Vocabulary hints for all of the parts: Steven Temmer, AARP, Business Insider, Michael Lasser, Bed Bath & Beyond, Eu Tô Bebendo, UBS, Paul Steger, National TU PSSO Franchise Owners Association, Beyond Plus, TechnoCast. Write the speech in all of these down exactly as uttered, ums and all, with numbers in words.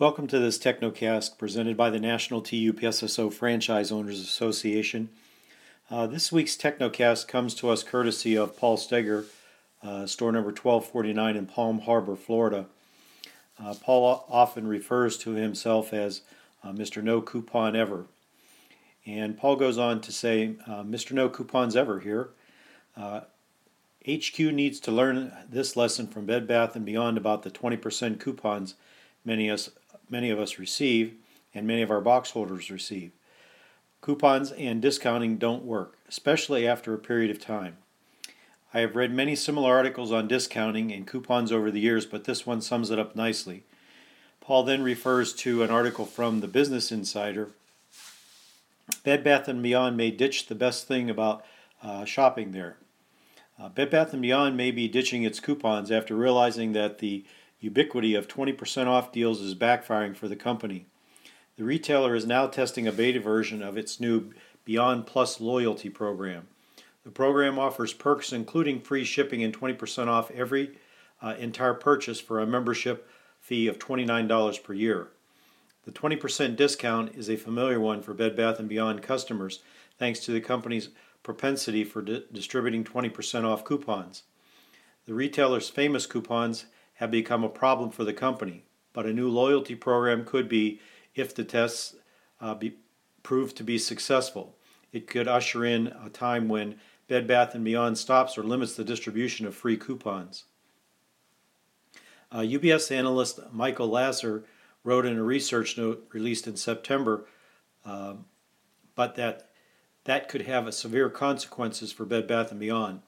Welcome to this TechnoCast presented by the National T U P S S O Franchise Owners Association. Uh, this week's TechnoCast comes to us courtesy of Paul Steger, uh, store number twelve forty-nine in Palm Harbor, Florida. Uh, Paul often refers to himself as uh, Mister No Coupon Ever. And Paul goes on to say, uh, Mister No Coupons Ever here. Uh, H Q needs to learn this lesson from Bed Bath and Beyond about the twenty percent coupons many us Many of us receive, and many of our box holders receive. Coupons and discounting don't work, especially after a period of time. I have read many similar articles on discounting and coupons over the years, but this one sums it up nicely. Paul then refers to an article from the Business Insider. Bed Bath and Beyond may ditch the best thing about uh, shopping there. Uh, Bed Bath and Beyond may be ditching its coupons after realizing that the ubiquity of twenty percent off deals is backfiring for the company. The retailer is now testing a beta version of its new Beyond Plus loyalty program. The program offers perks including free shipping and twenty percent off every uh, entire purchase for a membership fee of twenty-nine dollars per year. The twenty percent discount is a familiar one for Bed Bath and Beyond customers thanks to the company's propensity for di- distributing twenty percent off coupons. The retailer's famous coupons have become a problem for the company, but a new loyalty program could be, if the tests uh, be, prove to be successful. It could usher in a time when Bed Bath and Beyond stops or limits the distribution of free coupons. Uh, U B S analyst Michael Lasser wrote in a research note released in September, uh, but that that could have a severe consequences for Bed Bath and Beyond.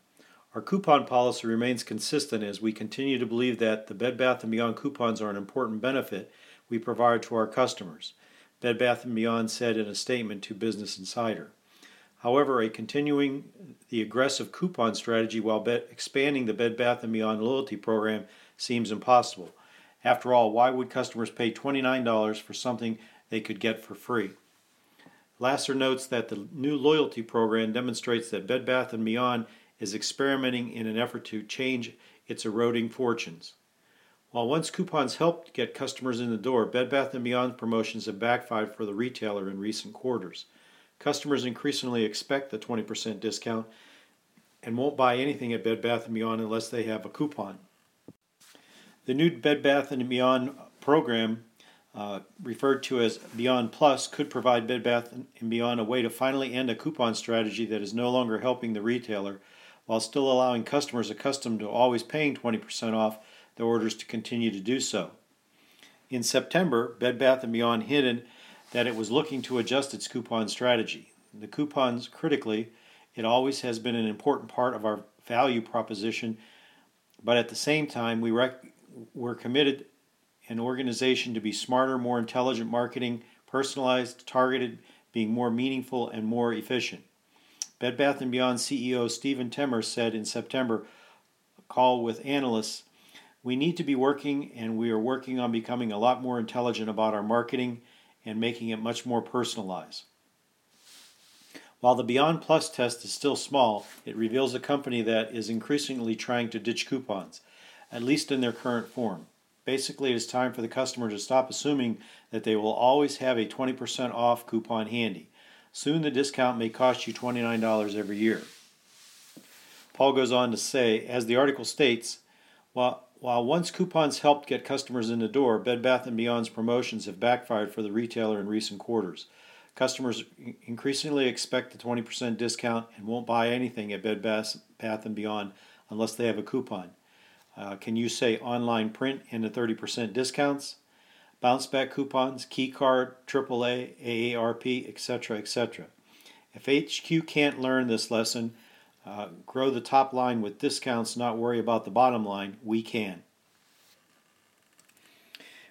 Our coupon policy remains consistent as we continue to believe that the Bed Bath and Beyond coupons are an important benefit we provide to our customers, Bed Bath and Beyond said in a statement to Business Insider. However, a continuing the aggressive coupon strategy while be- expanding the Bed Bath and Beyond loyalty program seems impossible. After all, why would customers pay twenty-nine dollars for something they could get for free? Lasser notes that the new loyalty program demonstrates that Bed Bath and Beyond is experimenting in an effort to change its eroding fortunes. While once coupons helped get customers in the door, Bed Bath and Beyond promotions have backfired for the retailer in recent quarters. Customers increasingly expect the twenty percent discount and won't buy anything at Bed Bath and Beyond unless they have a coupon. The new Bed Bath and Beyond program, uh, referred to as Beyond Plus, could provide Bed Bath and Beyond a way to finally end a coupon strategy that is no longer helping the retailer, while still allowing customers accustomed to always paying twenty percent off their orders to continue to do so. In September, Bed Bath and Beyond hinted that it was looking to adjust its coupon strategy. The coupons, critically, it always has been an important part of our value proposition, but at the same time, we rec- we're committed an organization to be smarter, more intelligent marketing, personalized, targeted, being more meaningful and more efficient. Bed Bath and Beyond C E O Steven Temmer said in September, a call with analysts, "We need to be working, and we are working on becoming a lot more intelligent about our marketing and making it much more personalized." While the Beyond Plus test is still small, it reveals a company that is increasingly trying to ditch coupons, at least in their current form. Basically, it is time for the customer to stop assuming that they will always have a twenty percent off coupon handy. Soon the discount may cost you twenty-nine dollars every year. Paul goes on to say, as the article states, while, while once coupons helped get customers in the door, Bed Bath and Beyond's promotions have backfired for the retailer in recent quarters. Customers increasingly expect the twenty percent discount and won't buy anything at Bed Bath and Beyond unless they have a coupon. Uh, can you say online print and the thirty percent discounts? Bounce back coupons, key card, triple A, A A R P, et cetera, et cetera. If H Q can't learn this lesson, uh, grow the top line with discounts, not worry about the bottom line, we can.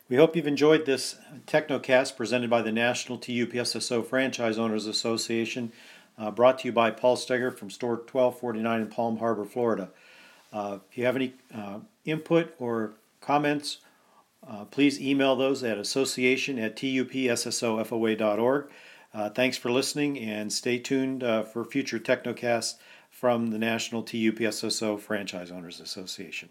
We hope you've enjoyed this TechnoCast presented by the National T U P S S O Franchise Owners Association, uh, brought to you by Paul Steger from store twelve forty-nine in Palm Harbor, Florida. Uh, if you have any uh, input or comments, Uh, please email those at association at tupssofoa.org. Uh, thanks for listening, and stay tuned uh, for future TechnoCasts from the National T U P S S O Franchise Owners Association.